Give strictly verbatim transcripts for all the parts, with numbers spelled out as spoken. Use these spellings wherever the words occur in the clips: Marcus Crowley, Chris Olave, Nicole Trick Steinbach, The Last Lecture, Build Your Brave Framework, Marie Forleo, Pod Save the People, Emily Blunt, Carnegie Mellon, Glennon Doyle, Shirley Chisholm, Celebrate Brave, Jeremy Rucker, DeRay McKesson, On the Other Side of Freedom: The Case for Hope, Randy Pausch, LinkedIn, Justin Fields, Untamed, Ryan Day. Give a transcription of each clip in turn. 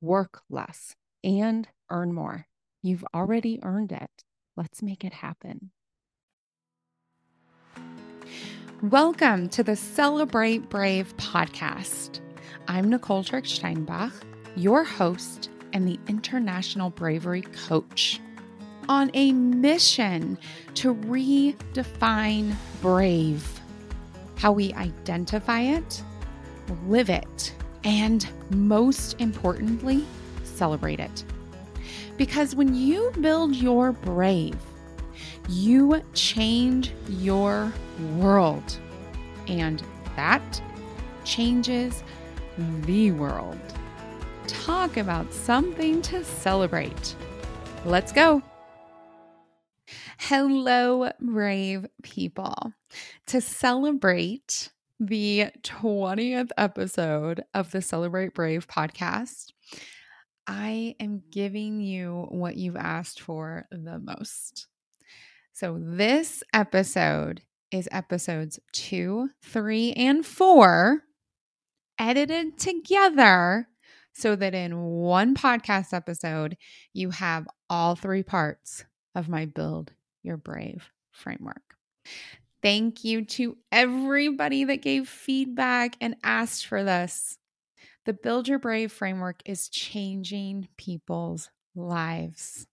work less, and earn more. You've already earned it. Let's make it happen. Welcome to the Celebrate Brave podcast. I'm Nicole Trick Steinbach, your host and the International Bravery Coach, on a mission to redefine brave, how we identify it, live it, and most importantly, celebrate it. Because when you build your brave, you change your world, and that changes the world. Talk about something to celebrate. Let's go. Hello, brave people. To celebrate the twentieth episode of the Celebrate Brave podcast, I am giving you what you've asked for the most. So this episode is episodes two, three, and four edited together so that in one podcast episode, you have all three parts of my Build Your Brave framework. Thank you to everybody that gave feedback and asked for this. The Build Your Brave framework is changing people's lives.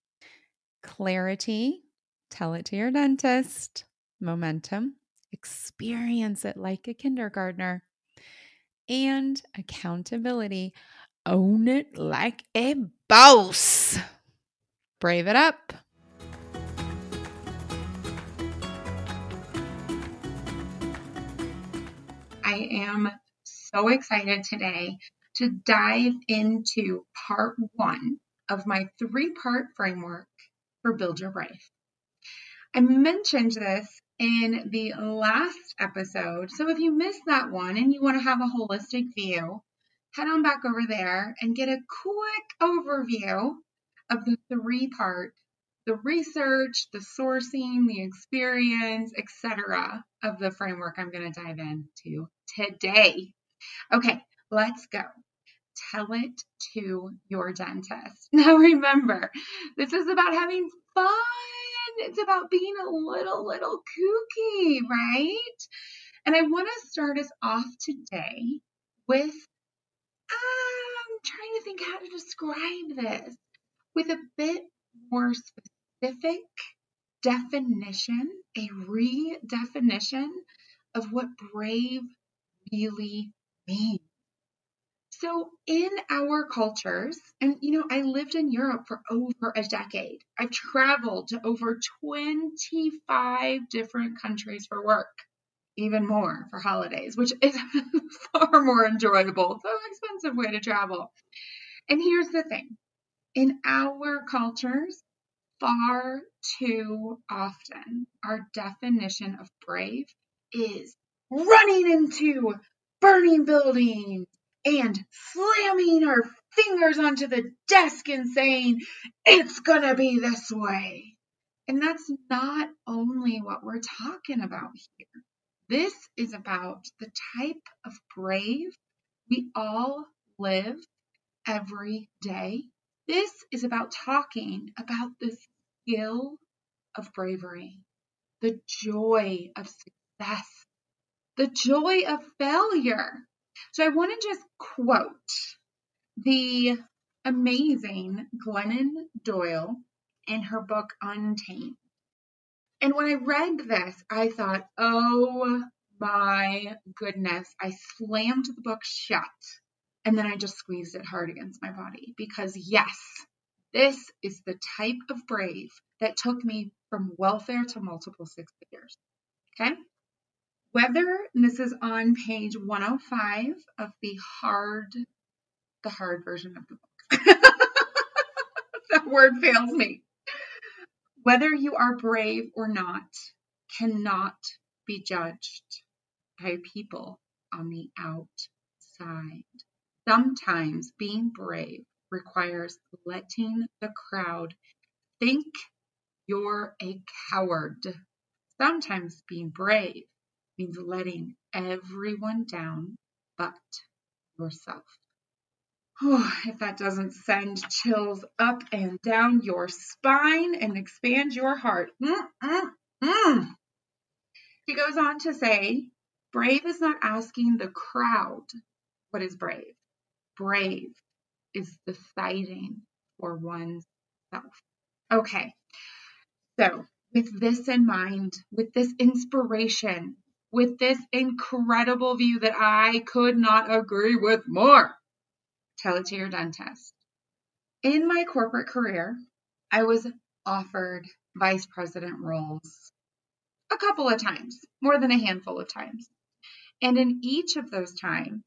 Clarity, tell it to your dentist. Momentum, experience it like a kindergartner. And accountability, own it like a boss. Brave it up. I am so excited today to dive into part one of my three-part framework for Build Your Brave. I mentioned this in the last episode, so if you missed that one and you want to have a holistic view, head on back over there and get a quick overview of the three-part, the research, the sourcing, the experience, et cetera of the framework I'm going to dive into today. Okay, let's go. Tell it to your dentist. Now remember, this is about having fun. It's about being a little, little kooky, right? And I want to start us off today with, I'm trying to think how to describe this, with a bit more specific definition, a redefinition of what brave really means. So in our cultures, and you know, I lived in Europe for over a decade. I've traveled to over twenty-five different countries for work, even more for holidays, which is far more enjoyable. It's an expensive way to travel. And here's the thing. In our cultures, far too often, our definition of brave is running into burning buildings and slamming our fingers onto the desk and saying, it's going to be this way. And that's not only what we're talking about here. This is about the type of brave we all live every day. This is about talking about the skill of bravery, the joy of success, the joy of failure. So I want to just quote the amazing Glennon Doyle and her book Untamed. And when I read this, I thought, oh my goodness, I slammed the book shut. And then I just squeezed it hard against my body because, yes, this is the type of brave that took me from welfare to multiple six figures. Okay? Whether, and this is on page one oh five of the hard, the hard version of the book. That word fails me. Whether you are brave or not cannot be judged by people on the outside. Sometimes being brave requires letting the crowd think you're a coward. Sometimes being brave means letting everyone down but yourself. Whew, if that doesn't send chills up and down your spine and expand your heart. Mm, mm, mm. He goes on to say, brave is not asking the crowd what is brave. Brave is the fighting for oneself. Okay, so with this in mind, with this inspiration, with this incredible view that I could not agree with more, tell it to your dentist. In my corporate career, I was offered vice president roles a couple of times, more than a handful of times. And in each of those times,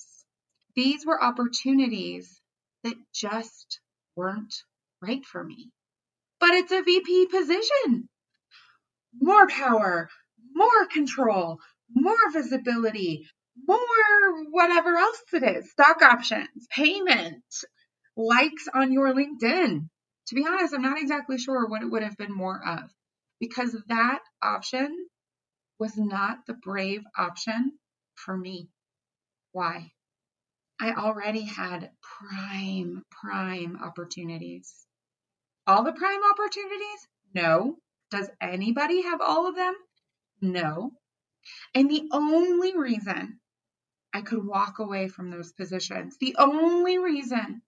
these were opportunities that just weren't right for me. But it's a V P position. More power, more control, more visibility, more whatever else it is, stock options, payment, likes on your LinkedIn. To be honest, I'm not exactly sure what it would have been more of, because that option was not the brave option for me. Why? I already had prime, prime opportunities. All the prime opportunities? No. Does anybody have all of them? No. And the only reason I could walk away from those positions, the only reason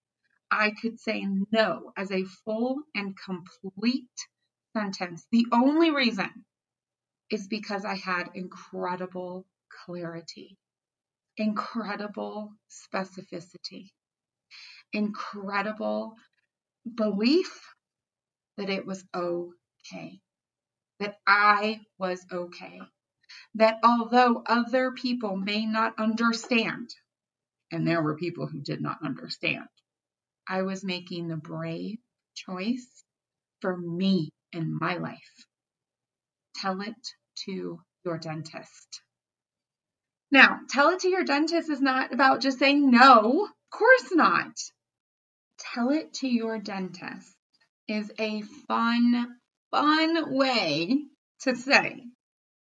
I could say no as a full and complete sentence, the only reason is because I had incredible clarity, incredible specificity, incredible belief that it was okay, that I was okay. That although other people may not understand, and there were people who did not understand, I was making the brave choice for me in my life. Tell it to your dentist. Now, tell it to your dentist is not about just saying no, of course not. Tell it to your dentist is a fun, fun way to say,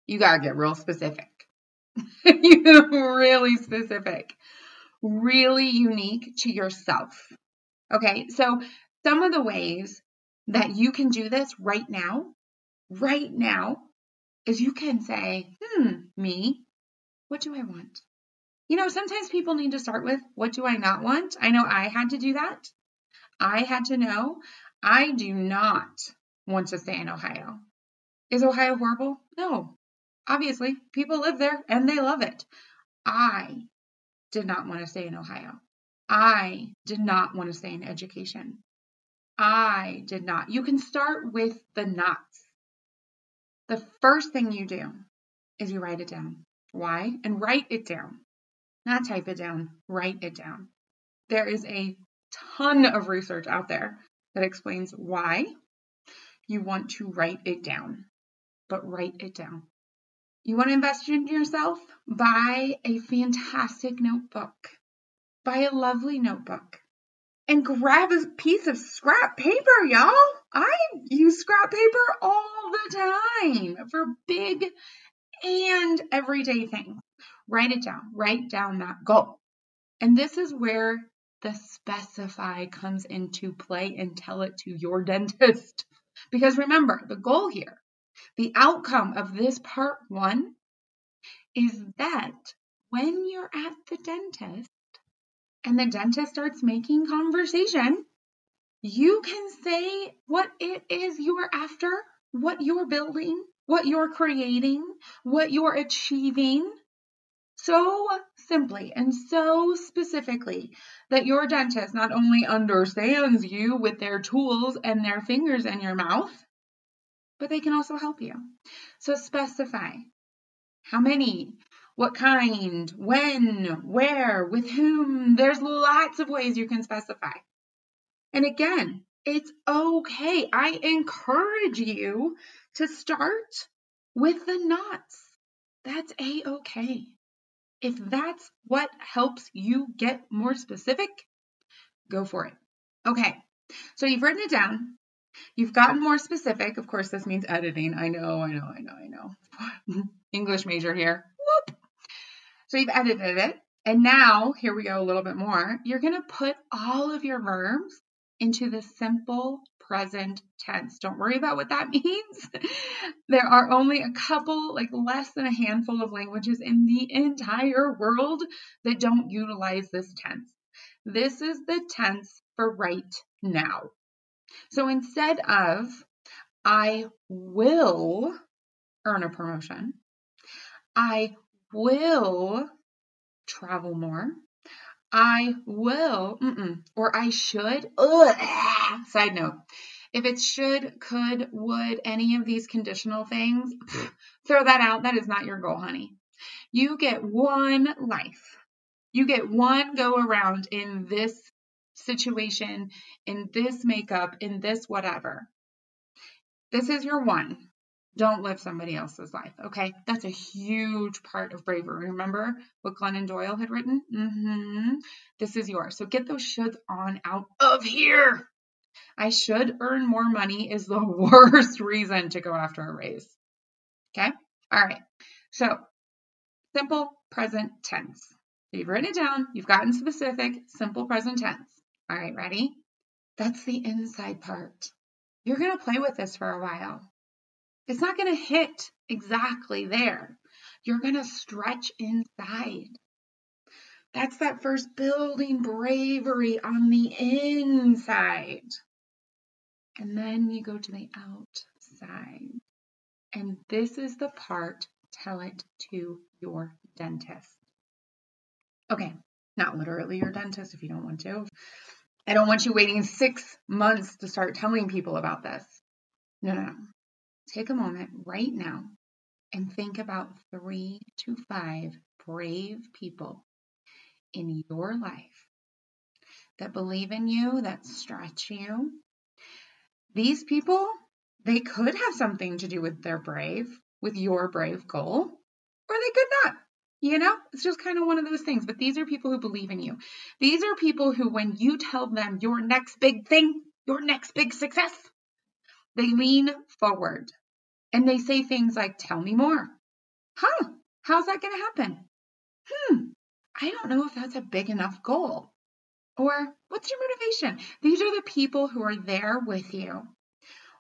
you got to get real specific, you know, really specific, really unique to yourself. Okay, so some of the ways that you can do this right now, right now, is you can say, hmm, me, what do I want? You know, sometimes people need to start with, what do I not want? I know I had to do that. I had to know I do not want to stay in Ohio. Is Ohio horrible? No. Obviously, people live there and they love it. I did not want to stay in Ohio. I did not want to stay in education. I did not. You can start with the nots. The first thing you do is you write it down. Why? And write it down. Not type it down. Write it down. There is a ton of research out there that explains why you want to write it down. But write it down. You want to invest in yourself? Buy a fantastic notebook. Buy a lovely notebook. And grab a piece of scrap paper, y'all. I use scrap paper all the time for big and everyday things. Write it down. Write down that goal. And this is where the specify comes into play, and tell it to your dentist. Because remember, the goal here, the outcome of this part one, is that when you're at the dentist and the dentist starts making conversation, You can say what it is you're after, what you're building, what you're creating, what you're achieving so simply and so specifically that your dentist not only understands you with their tools and their fingers and your mouth, but they can also help you. So specify how many, what kind, when, where, with whom. There's lots of ways you can specify. And again, it's okay. I encourage you to start with the knots. That's a-okay. If that's what helps you get more specific, go for it. Okay, so you've written it down. You've gotten more specific. Of course, this means editing. I know, I know, I know, I know. English major here. Whoop. So you've edited it. And now, here we go a little bit more. You're going to put all of your verbs into the simple present tense. Don't worry about what that means. There are only a couple, like less than a handful of languages in the entire world that don't utilize this tense. This is the tense for right now. So instead of, I will earn a promotion, I will travel more, I will, mm-mm, or I should, ugh, side note, if it's should, could, would, any of these conditional things, throw that out. That is not your goal, honey. You get one life. You get one go around in this situation, in this makeup, in this whatever. This is your one. Don't live somebody else's life, okay? That's a huge part of bravery. Remember what Glennon Doyle had written? Mm-hmm. This is yours. So get those shoulds on out of here. I should earn more money is the worst reason to go after a raise, okay? All right, so simple present tense. You've written it down. You've gotten specific, simple present tense. All right, ready? That's the inside part. You're going to play with this for a while. It's not going to hit exactly there. You're going to stretch inside. That's that first building bravery on the inside. And then you go to the outside. And this is the part, tell it to your dentist. Okay, not literally your dentist if you don't want to. I don't want you waiting six months to start telling people about this. No, no, no. Take a moment right now and think about three to five brave people in your life that believe in you, that stretch you. These people, they could have something to do with their brave, with your brave goal, or they could not. You know, it's just kind of one of those things. But these are people who believe in you. These are people who, when you tell them your next big thing, your next big success, they lean forward and they say things like, tell me more. Huh? How's that going to happen? Hmm. I don't know if that's a big enough goal. Or what's your motivation? These are the people who are there with you,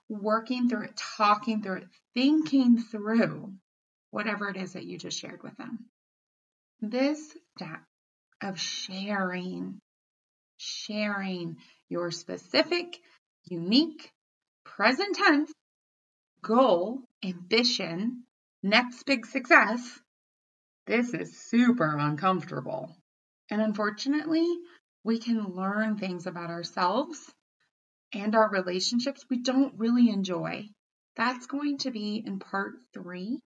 working through it, talking through it, thinking through whatever it is that you just shared with them. This step of sharing, sharing your specific, unique, present tense, goal, ambition, next big success, this is super uncomfortable. And unfortunately, we can learn things about ourselves and our relationships we don't really enjoy. That's going to be in part three,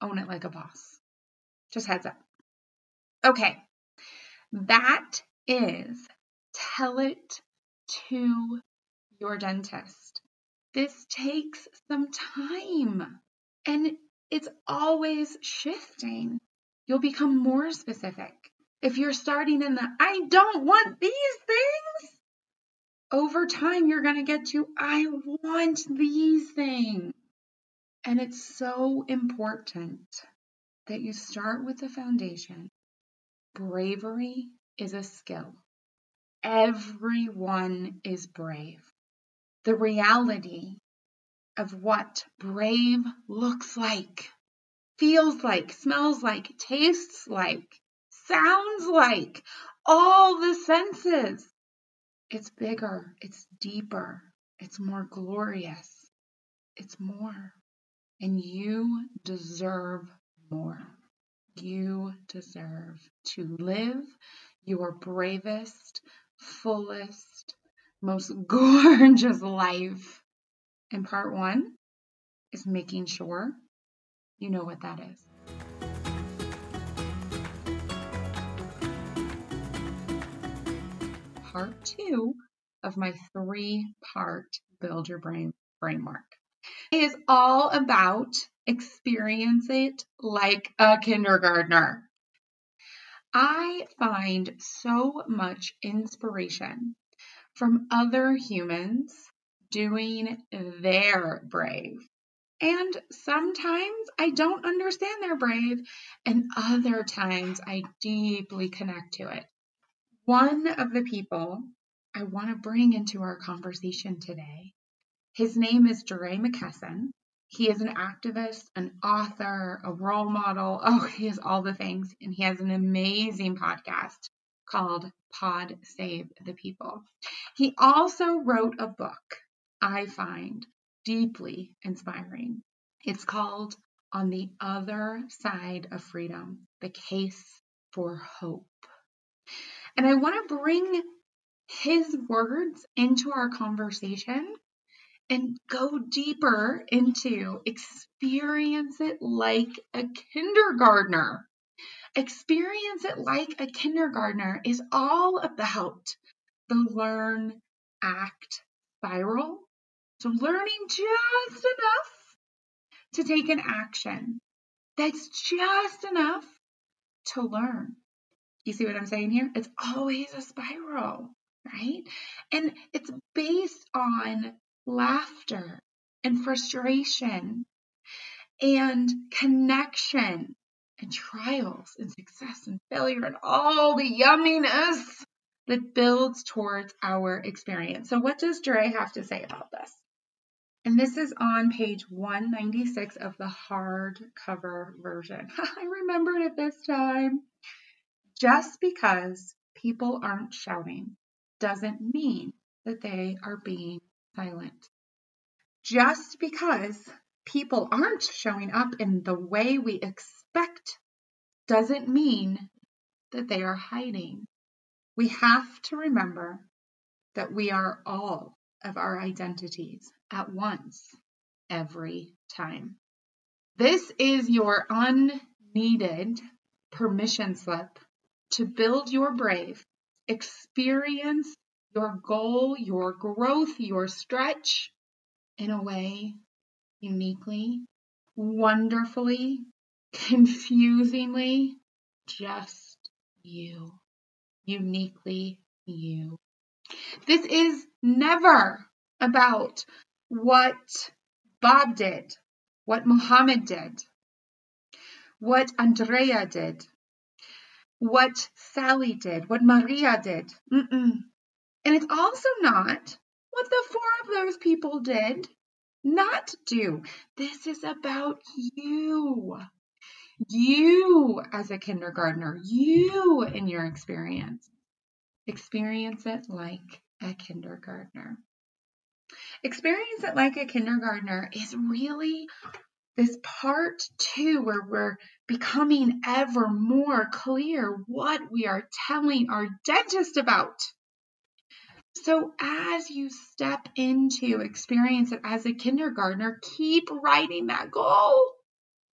Own It Like a Boss. Just heads up. Okay, that is tell it to your dentist. This takes some time and it's always shifting. You'll become more specific. If you're starting in the, I don't want these things, over time you're going to get to, I want these things. And it's so important that you start with the foundation. Bravery is a skill. Everyone is brave. The reality of what brave looks like, feels like, smells like, tastes like, sounds like, all the senses. It's bigger, it's deeper, it's more glorious, it's more. And you deserve more. You deserve to live your bravest, fullest, most gorgeous life. And part one is making sure you know what that is. Part two of my three-part Build Your Brave Framework is all about experience it like a kindergartner. I find so much inspiration from other humans doing their brave. And sometimes I don't understand their brave, and other times I deeply connect to it. One of the people I want to bring into our conversation today, his name is DeRay McKesson. He is an activist, an author, a role model. Oh, he is all the things. And he has an amazing podcast called Pod Save the People. He also wrote a book I find deeply inspiring. It's called On the Other Side of Freedom: The Case for Hope. And I want to bring his words into our conversation and go deeper into experience it like a kindergartner. Experience it like a kindergartner is all about the learn, act spiral. So learning just enough to take an action. That's just enough to learn. You see what I'm saying here? It's always a spiral, right? And it's based on laughter and frustration and connection and trials and success and failure and all the yumminess that builds towards our experience. So what does DeRay have to say about this? And this is on page one ninety-six of the hardcover version. I remembered it this time. Just because people aren't shouting doesn't mean that they are being silent. Just because people aren't showing up in the way we expect doesn't mean that they are hiding. We have to remember that we are all of our identities at once, every time. This is your unneeded permission slip to build your brave, experience your goal, your growth, your stretch in a way uniquely, wonderfully, confusingly, just you, uniquely you. This is never about what Bob did, what Muhammad did, what Andrea did, what Sally did, what Maria did. Mm-mm. And it's also not what the four of those people did not do. This is about you. You as a kindergartner, you in your experience. Experience it like a kindergartner. Experience it like a kindergartner is really this part two where we're becoming ever more clear what we are telling our dentist about. So as you step into experience it as a kindergartner, keep writing that goal.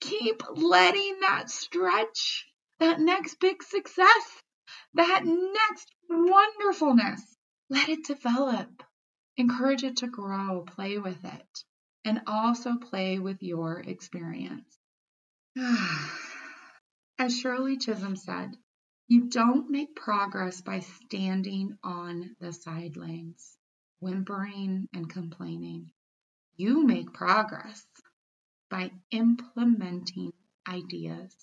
Keep letting that stretch, that next big success, that next wonderfulness, let it develop. Encourage it to grow, play with it, and also play with your experience. As Shirley Chisholm said, you don't make progress by standing on the sidelines, whimpering and complaining. You make progress by implementing ideas.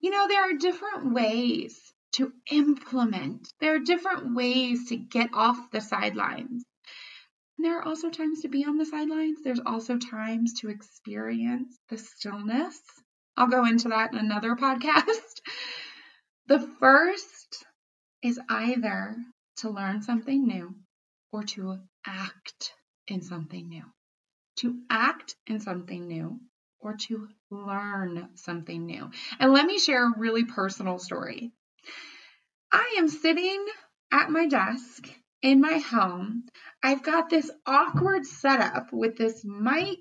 You know, there are different ways to implement. There are different ways to get off the sidelines. And there are also times to be on the sidelines. There's also times to experience the stillness. I'll go into that in another podcast. The first is either to learn something new or to act in something new. To act in something new or to learn something new. And let me share a really personal story. I am sitting at my desk in my home. I've got this awkward setup with this mic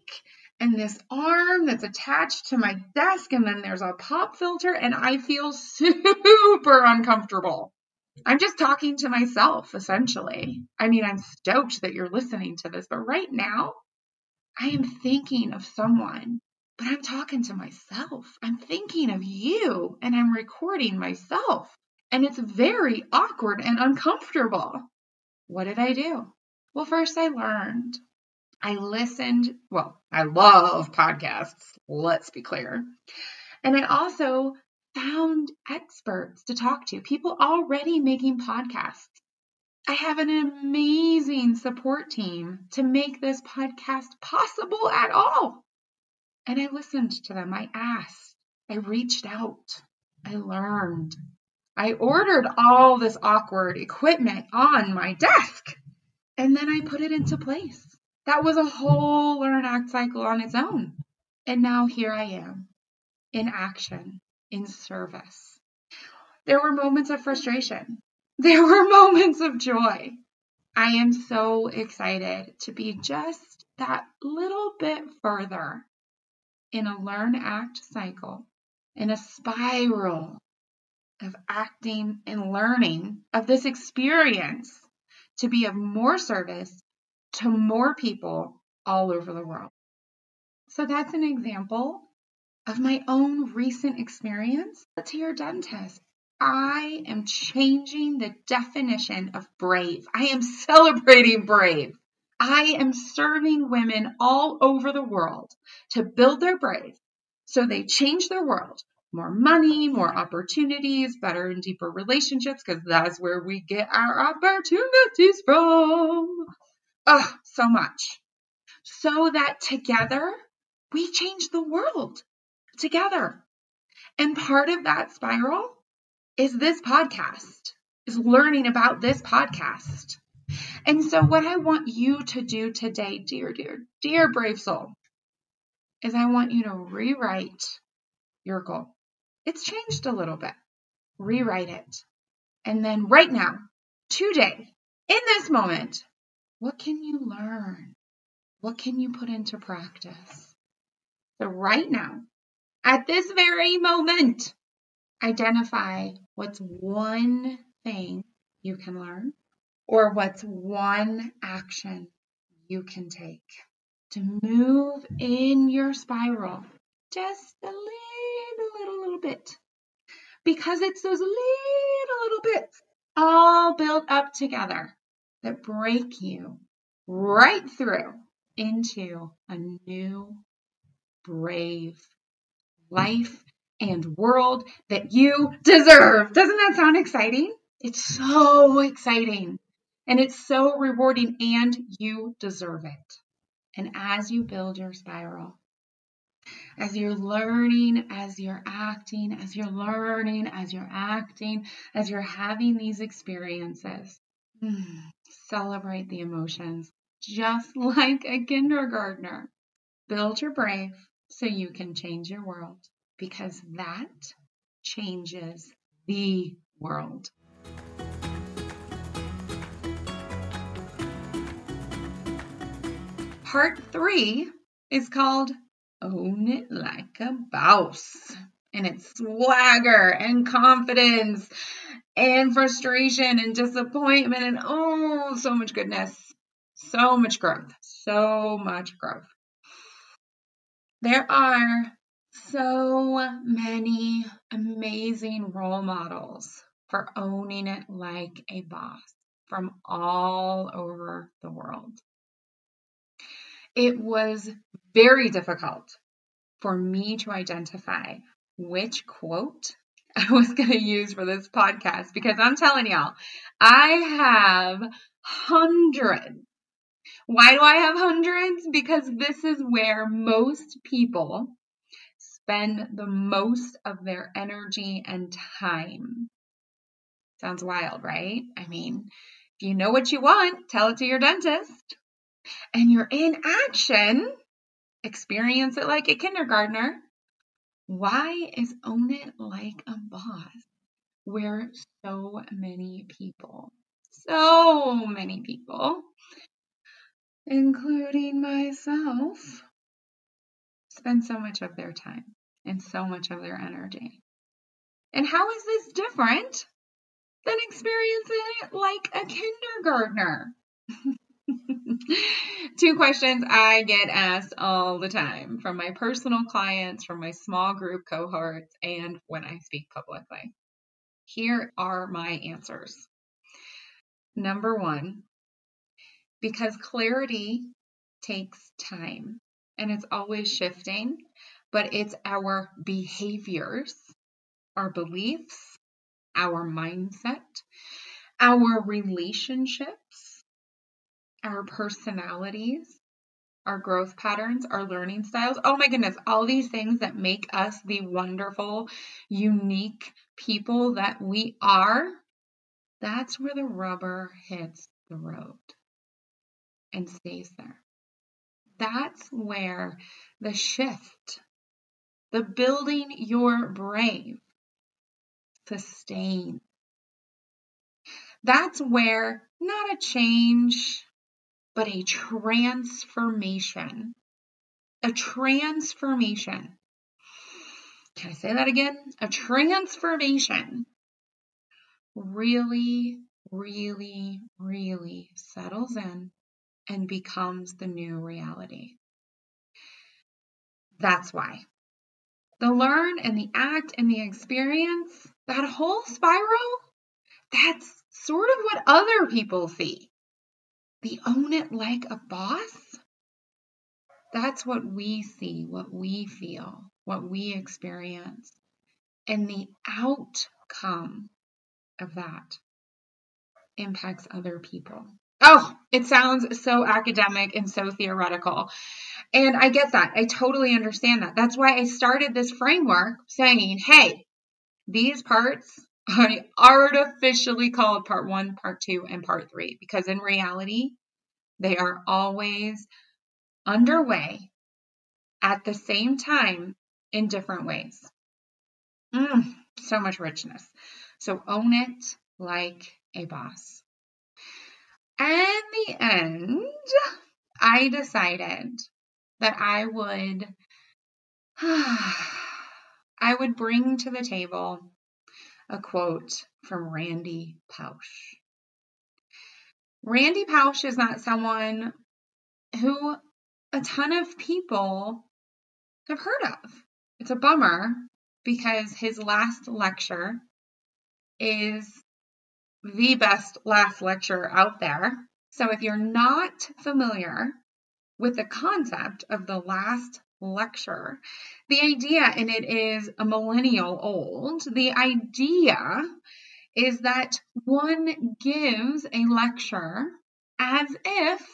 and this arm that's attached to my desk, and then there's a pop filter, and I feel super uncomfortable. I'm just talking to myself, essentially. I mean, I'm stoked that you're listening to this, but right now I am thinking of someone, but I'm talking to myself. I'm thinking of you, and I'm recording myself, and it's very awkward and uncomfortable. What did I do? Well, first I learned. I listened. Well, I love podcasts. Let's be clear. And I also found experts to talk to, people already making podcasts. I have an amazing support team to make this podcast possible at all. And I listened to them. I asked. I reached out. I learned. I ordered all this awkward equipment on my desk, and then I put it into place. That was a whole learn act cycle on its own. And now here I am in action, in service. There were moments of frustration. There were moments of joy. I am so excited to be just that little bit further in a learn act cycle, in a spiral of acting and learning of this experience to be of more service to more people all over the world. So that's an example of my own recent experience. Let's hear your dentist. I am changing the definition of brave. I am celebrating brave. I am serving women all over the world to build their brave so they change their world. More money, more opportunities, better and deeper relationships, because that's where we get our opportunities from. Oh, so much. So that together, we change the world together. And part of that spiral is this podcast, is learning about this podcast. And so what I want you to do today, dear, dear, dear brave soul, is I want you to rewrite your goal. It's changed a little bit. Rewrite it. And then right now, today, in this moment, what can you learn? What can you put into practice? So right now, at this very moment, identify what's one thing you can learn or what's one action you can take to move in your spiral just a little, little, little bit. Because it's those little, little bits all built up together that break you right through into a new, brave life and world that you deserve. Doesn't that sound exciting? It's so exciting, and it's so rewarding, and you deserve it. And as you build your spiral, as you're learning, as you're acting, as you're learning, as you're acting, as you're having these experiences, mm, celebrate the emotions, just like a kindergartner. Build your brave so you can change your world, because that changes the world. Part three is called Own It Like a Boss. And it's swagger and confidence and frustration and disappointment and oh, so much goodness, so much growth, so much growth. There are so many amazing role models for owning it like a boss from all over the world. It was very difficult for me to identify which quote I was going to use for this podcast, because I'm telling y'all, I have hundreds. Why do I have hundreds? Because this is where most people spend the most of their energy and time. Sounds wild, right? I mean, If you know what you want, tell it to your dentist. And you're in action. Experience it like a kindergartner. Why is Own It Like a Boss where so many people, so many people, including myself, spend so much of their time and so much of their energy? And how is this different than experiencing it like a kindergartner? Two questions I get asked all the time from my personal clients, from my small group cohorts, and when I speak publicly. Here are my answers. Number one, because clarity takes time and it's always shifting, but it's our behaviors, our beliefs, our mindset, our relationships, our personalities, our growth patterns, our learning styles. Oh my goodness, all these things that make us the wonderful, unique people that we are, that's where the rubber hits the road and stays there. That's where the shift, the building your brave, sustains. That's where not a change, but a transformation, a transformation. Can I say that again? A transformation really, really, really settles in and becomes the new reality. That's why. The learn and the act and the experience, that whole spiral, that's sort of what other people see. The own it like a boss, that's what we see, what we feel, what we experience, and the outcome of that impacts other people. Oh, it sounds so academic and so theoretical. And I get that. I totally understand that. That's why I started this framework saying, hey, these parts I artificially called part one, part two, and part three, because in reality, they are always underway at the same time in different ways. Mm, so much richness. So own it like a boss. At the end, I decided that I would, I would bring to the table a quote from Randy Pausch. Randy Pausch is not someone who a ton of people have heard of. It's a bummer because his last lecture is the best last lecture out there. So if you're not familiar with the concept of the last lecture. The idea, and it is a millennial old, the idea is that one gives a lecture as if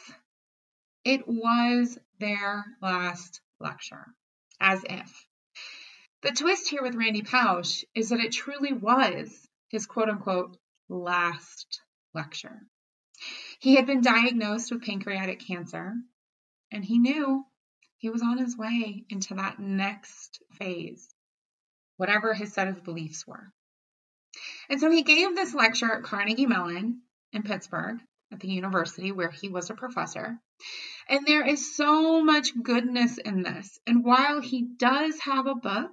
it was their last lecture, as if. The twist here with Randy Pausch is that it truly was his quote-unquote last lecture. He had been diagnosed with pancreatic cancer, and he knew he was on his way into that next phase, whatever his set of beliefs were. And so he gave this lecture at Carnegie Mellon in Pittsburgh, at the university where he was a professor. And there is so much goodness in this. And while he does have a book,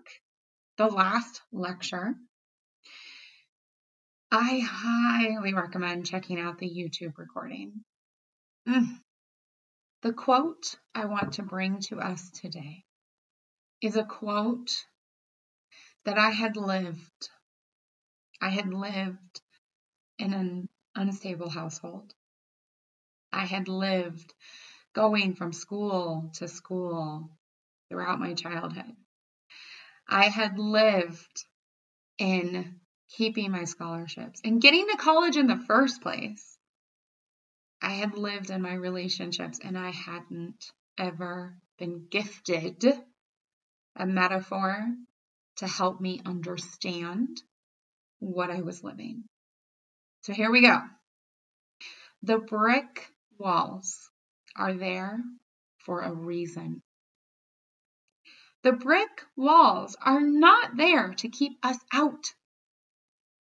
The Last Lecture, I highly recommend checking out the YouTube recording. Mm. The quote I want to bring to us today is a quote that I had lived. I had lived in an unstable household. I had lived going from school to school throughout my childhood. I had lived in keeping my scholarships and getting to college in the first place. I had lived in my relationships and I hadn't ever been gifted a metaphor to help me understand what I was living. So here we go. The brick walls are there for a reason. The brick walls are not there to keep us out.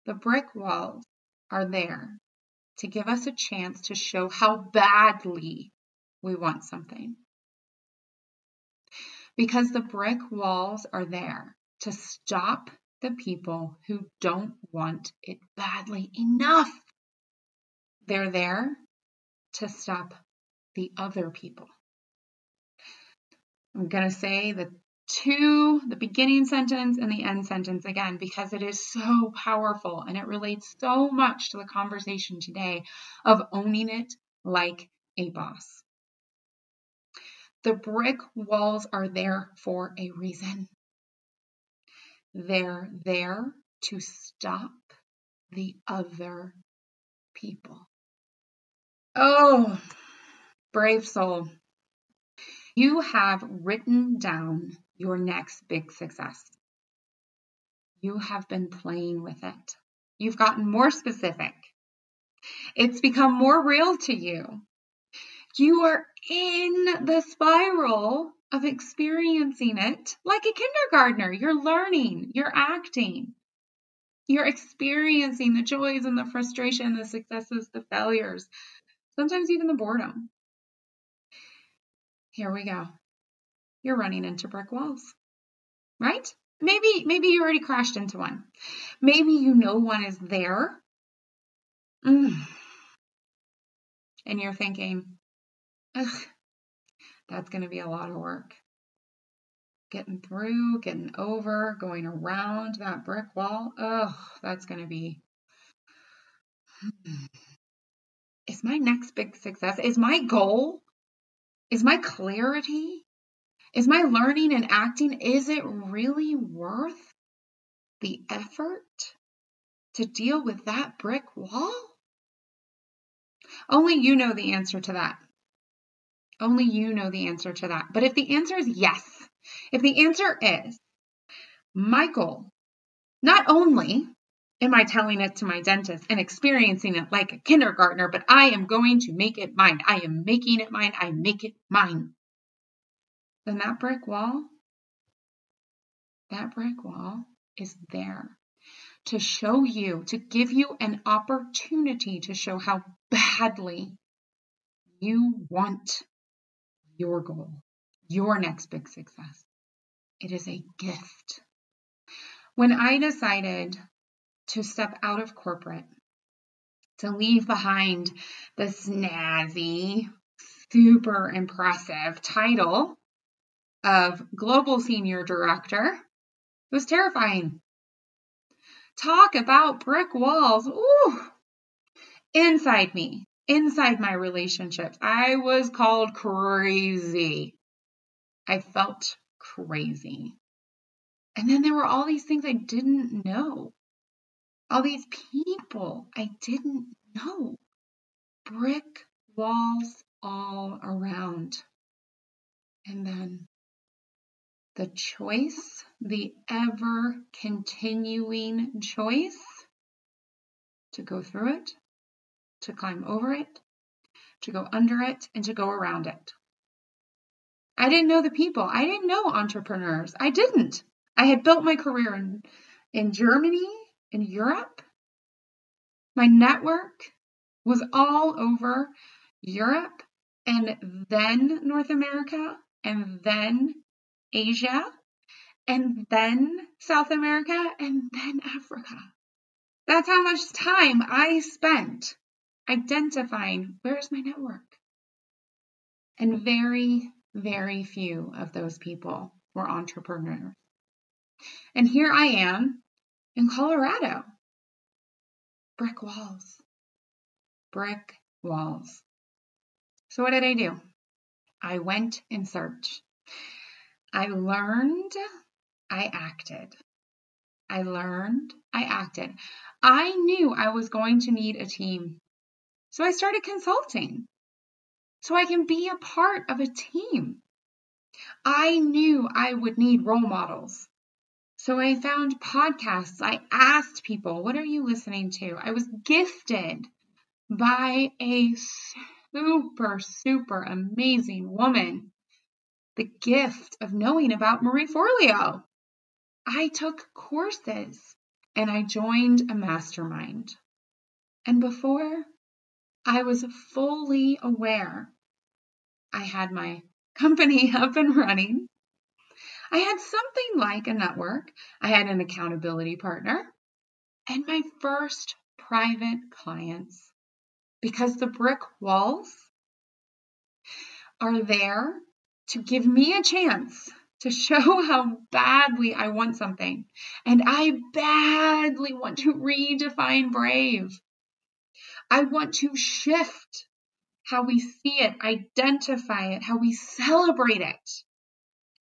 The brick walls are there to give us a chance to show how badly we want something. Because the brick walls are there to stop the people who don't want it badly enough. They're there to stop the other people. I'm going to say the two, the beginning sentence and the end sentence again, because it is so powerful and it relates so much to the conversation today of owning it like a boss. The brick walls are there for a reason. They're there to stop the other people. Oh, brave soul. You have written down your next big success. You have been playing with it. You've gotten more specific. It's become more real to you. You are in the spiral of experiencing it like a kindergartner. You're learning, you're acting. You're experiencing the joys and the frustration, the successes, the failures, sometimes even the boredom. Here we go. You're running into brick walls, right? Maybe, maybe you already crashed into one. Maybe you know one is there. Mm. And you're thinking, ugh, that's going to be a lot of work. Getting through, getting over, going around that brick wall. Ugh, that's going to be... Is my next big success, is my goal... Is my clarity, is my learning and acting, is it really worth the effort to deal with that brick wall? Only you know the answer to that. Only you know the answer to that. But if the answer is yes, if the answer is my goal, not only am I telling it to my dentist and experiencing it like a kindergartner, but I am going to make it mine. I am making it mine. I make it mine. Then that brick wall, that brick wall is there to show you, to give you an opportunity to show how badly you want your goal, your next big success. It is a gift. When I decided to step out of corporate, to leave behind the snazzy, super impressive title of Global Senior Director. It was terrifying. Talk about brick walls. Ooh. Inside me, inside my relationships, I was called crazy. I felt crazy. And then there were all these things I didn't know. All these people I didn't know. Brick walls all around. And then the choice, the ever continuing choice to go through it, to climb over it, to go under it, and to go around it. I didn't know the people. I didn't know entrepreneurs. I didn't. I had built my career in, in Germany. In Europe, my network was all over Europe and then North America and then Asia and then South America and then Africa. That's how much time I spent identifying where's my network. And very, very few of those people were entrepreneurs. And here I am. In Colorado, brick walls, brick walls. So what did I do? I went in search. I learned, I acted. I learned, I acted. I knew I was going to need a team. So I started consulting so I can be a part of a team. I knew I would need role models. So I found podcasts. I asked people, what are you listening to? I was gifted by a super, super amazing woman, the gift of knowing about Marie Forleo. I took courses and I joined a mastermind. And before I was fully aware, I had my company up and running. I had something like a network. I had an accountability partner and my first private clients, because the brick walls are there to give me a chance to show how badly I want something. And I badly want to redefine brave. I want to shift how we see it, identify it, how we celebrate it.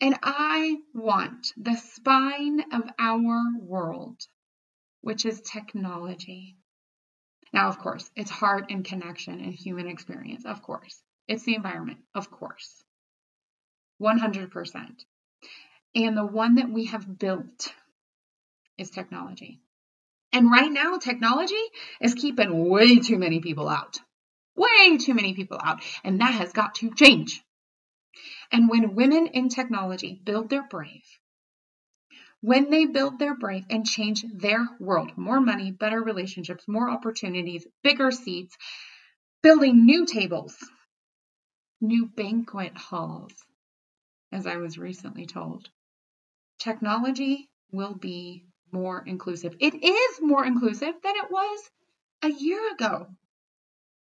And I want the spine of our world, which is technology. Now, of course, it's heart and connection and human experience. Of course. It's the environment. Of course. one hundred percent. And the one that we have built is technology. And right now, technology is keeping way too many people out. Way too many people out. And that has got to change. And when women in technology build their brave, when they build their brave and change their world, more money, better relationships, more opportunities, bigger seats, building new tables, new banquet halls, as I was recently told, technology will be more inclusive. It is more inclusive than it was a year ago.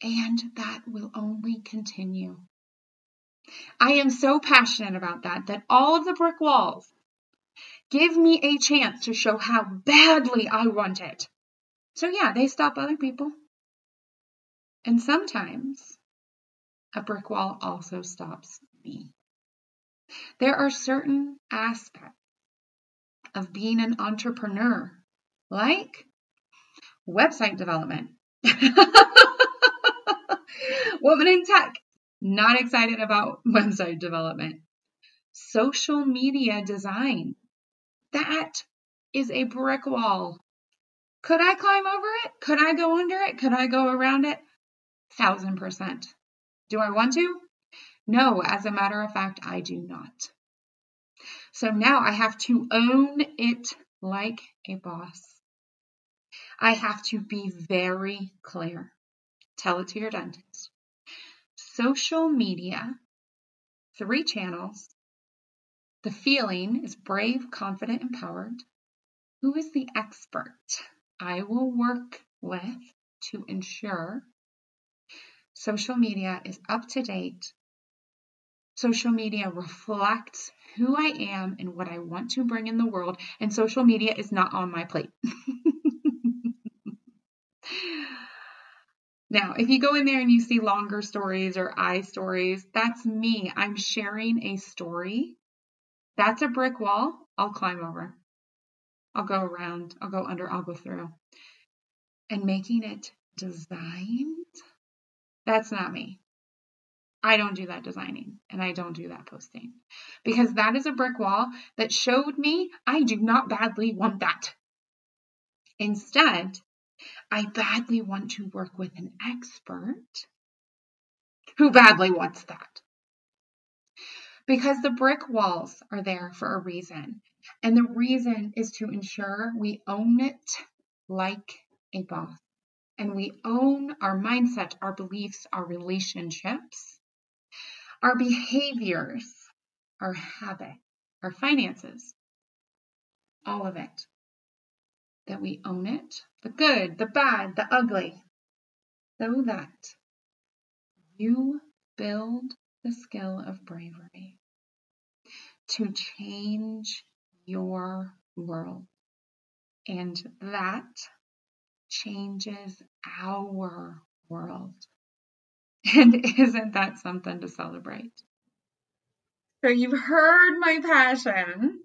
And that will only continue. I am so passionate about that, that all of the brick walls give me a chance to show how badly I want it. So yeah, they stop other people. And sometimes a brick wall also stops me. There are certain aspects of being an entrepreneur, like website development. Woman in tech, not excited about website development. Social media design, that is a brick wall. Could I climb over it? Could I go under it? Could I go around it? Thousand percent. Do I want to? No, as a matter of fact, I do not. So now I have to own it like a boss. I have to be very clear. Tell it to your dentist. Social media, three channels. The feeling is brave, confident, empowered. Who is the expert I will work with to ensure social media is up to date? Social media reflects who I am and what I want to bring in the world, and social media is not on my plate. Now, if you go in there and you see longer stories or I stories, that's me. I'm sharing a story. That's a brick wall. I'll climb over. I'll go around. I'll go under. I'll go through. And making it designed, that's not me. I don't do that designing and I don't do that posting, because that is a brick wall that showed me I do not badly want that. Instead, I badly want to work with an expert who badly wants that. Because the brick walls are there for a reason. And the reason is to ensure we own it like a boss. And we own our mindset, our beliefs, our relationships, our behaviors, our habit, our finances, all of it. That we own it, the good, the bad, the ugly, so that you build the skill of bravery to change your world. And that changes our world. And isn't that something to celebrate? So you've heard my passion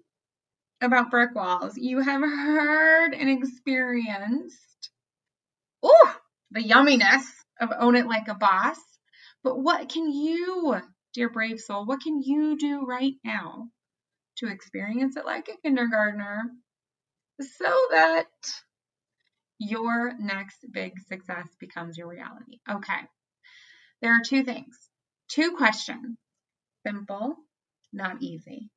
about brick walls. You have heard and experienced ooh, the yumminess of own it like a boss. But what can you, dear brave soul, what can you do right now to experience it like a kindergartner so that your next big success becomes your reality. Okay. There are two things, two questions. Simple, not easy.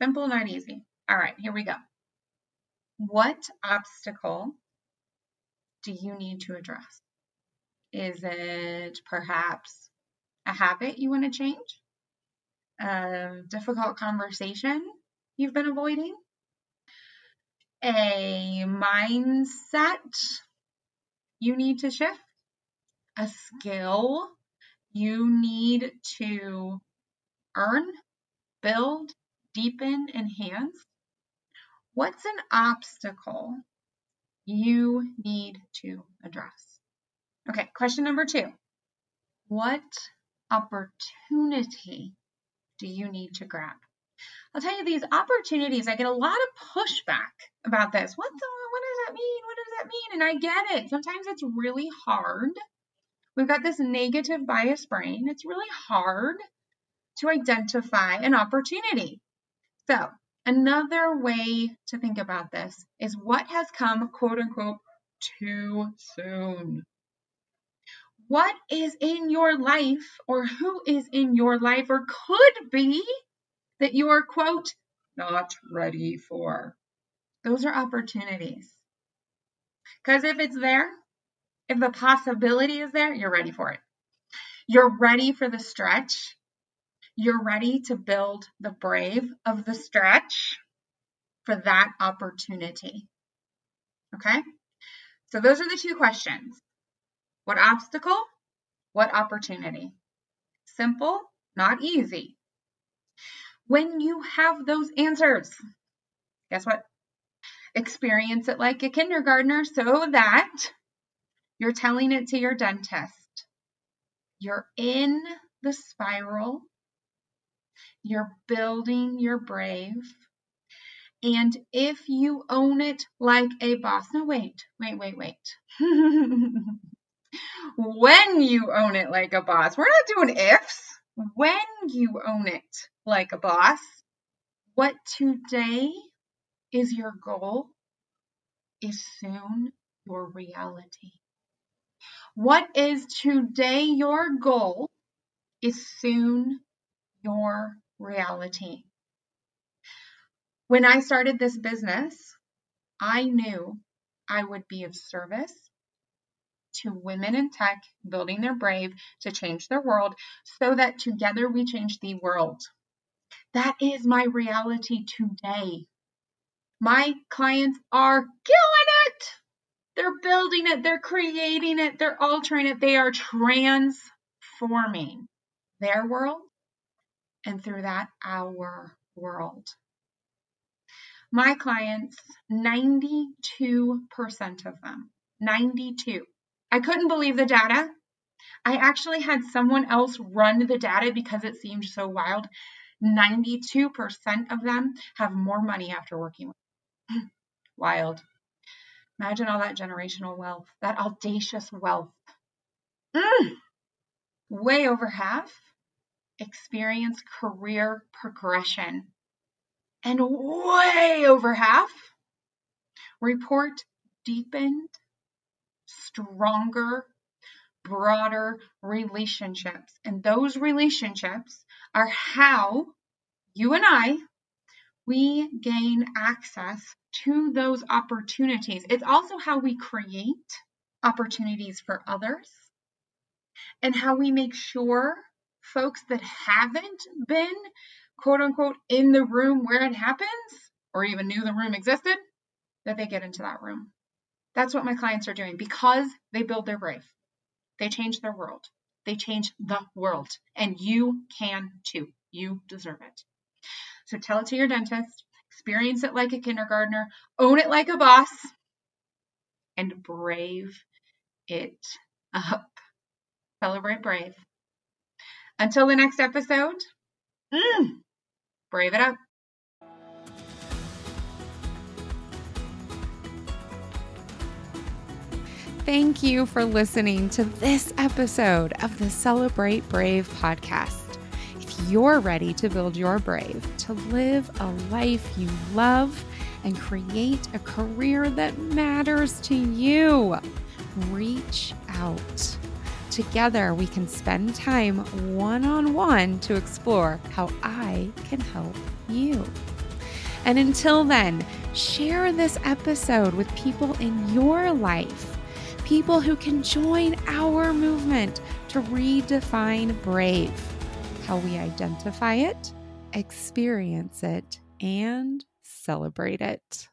Simple, not easy. All right, here we go. What obstacle do you need to address? Is it perhaps a habit you want to change? A difficult conversation you've been avoiding? A mindset you need to shift? A skill you need to earn, build, deepen, enhance? What's an obstacle you need to address? Okay, question number two. What opportunity do you need to grab? I'll tell you, these opportunities, I get a lot of pushback about this. What the, what does that mean? What does that mean? And I get it. Sometimes it's really hard. We've got this negative bias brain. It's really hard to identify an opportunity. So another way to think about this is what has come, quote unquote, too soon. What is in your life, or who is in your life, or could be, that you are, quote, not ready for? Those are opportunities. Because if it's there, if the possibility is there, you're ready for it. You're ready for the stretch. You're ready to build the brave of the stretch for that opportunity. Okay? So those are the two questions. What obstacle? What opportunity? Simple, not easy. When you have those answers, guess what? Experience it like a kindergartner so that you're telling it to your dentist. You're in the spiral. You're building your brave. And if you own it like a boss, no, wait, wait, wait, wait. When you own it like a boss, we're not doing ifs. When you own it like a boss, what today is your goal is soon your reality. What is today your goal is soon your reality. When I started this business, I knew I would be of service to women in tech, building their brave to change their world so that together we change the world. That is my reality today. My clients are killing it. They're building it. They're creating it. They're altering it. They are transforming their world, and through that, our world. My clients, ninety-two percent of them, ninety-two. I couldn't believe the data. I actually had someone else run the data because it seemed so wild. ninety-two percent of them have more money after working with them. Wild. Imagine all that generational wealth, that audacious wealth. Mm. Way over half experience career progression. And way over half report deepened, stronger, broader relationships. And those relationships are how you and I, we gain access to those opportunities. It's also how we create opportunities for others and how we make sure folks that haven't been, quote unquote, in the room where it happens or even knew the room existed, that they get into that room. That's what my clients are doing because they build their brave. They change their world. They change the world. And you can too. You deserve it. So tell it to your dentist. Experience it like a kindergartner. Own it like a boss. And brave it up. Celebrate brave. Until the next episode, mm, brave it up. Thank you for listening to this episode of the Celebrate Brave podcast. If you're ready to build your brave, to live a life you love, and create a career that matters to you. Reach out. Together, we can spend time one-on-one to explore how I can help you. And until then, share this episode with people in your life, people who can join our movement to redefine brave, how we identify it, experience it, and celebrate it.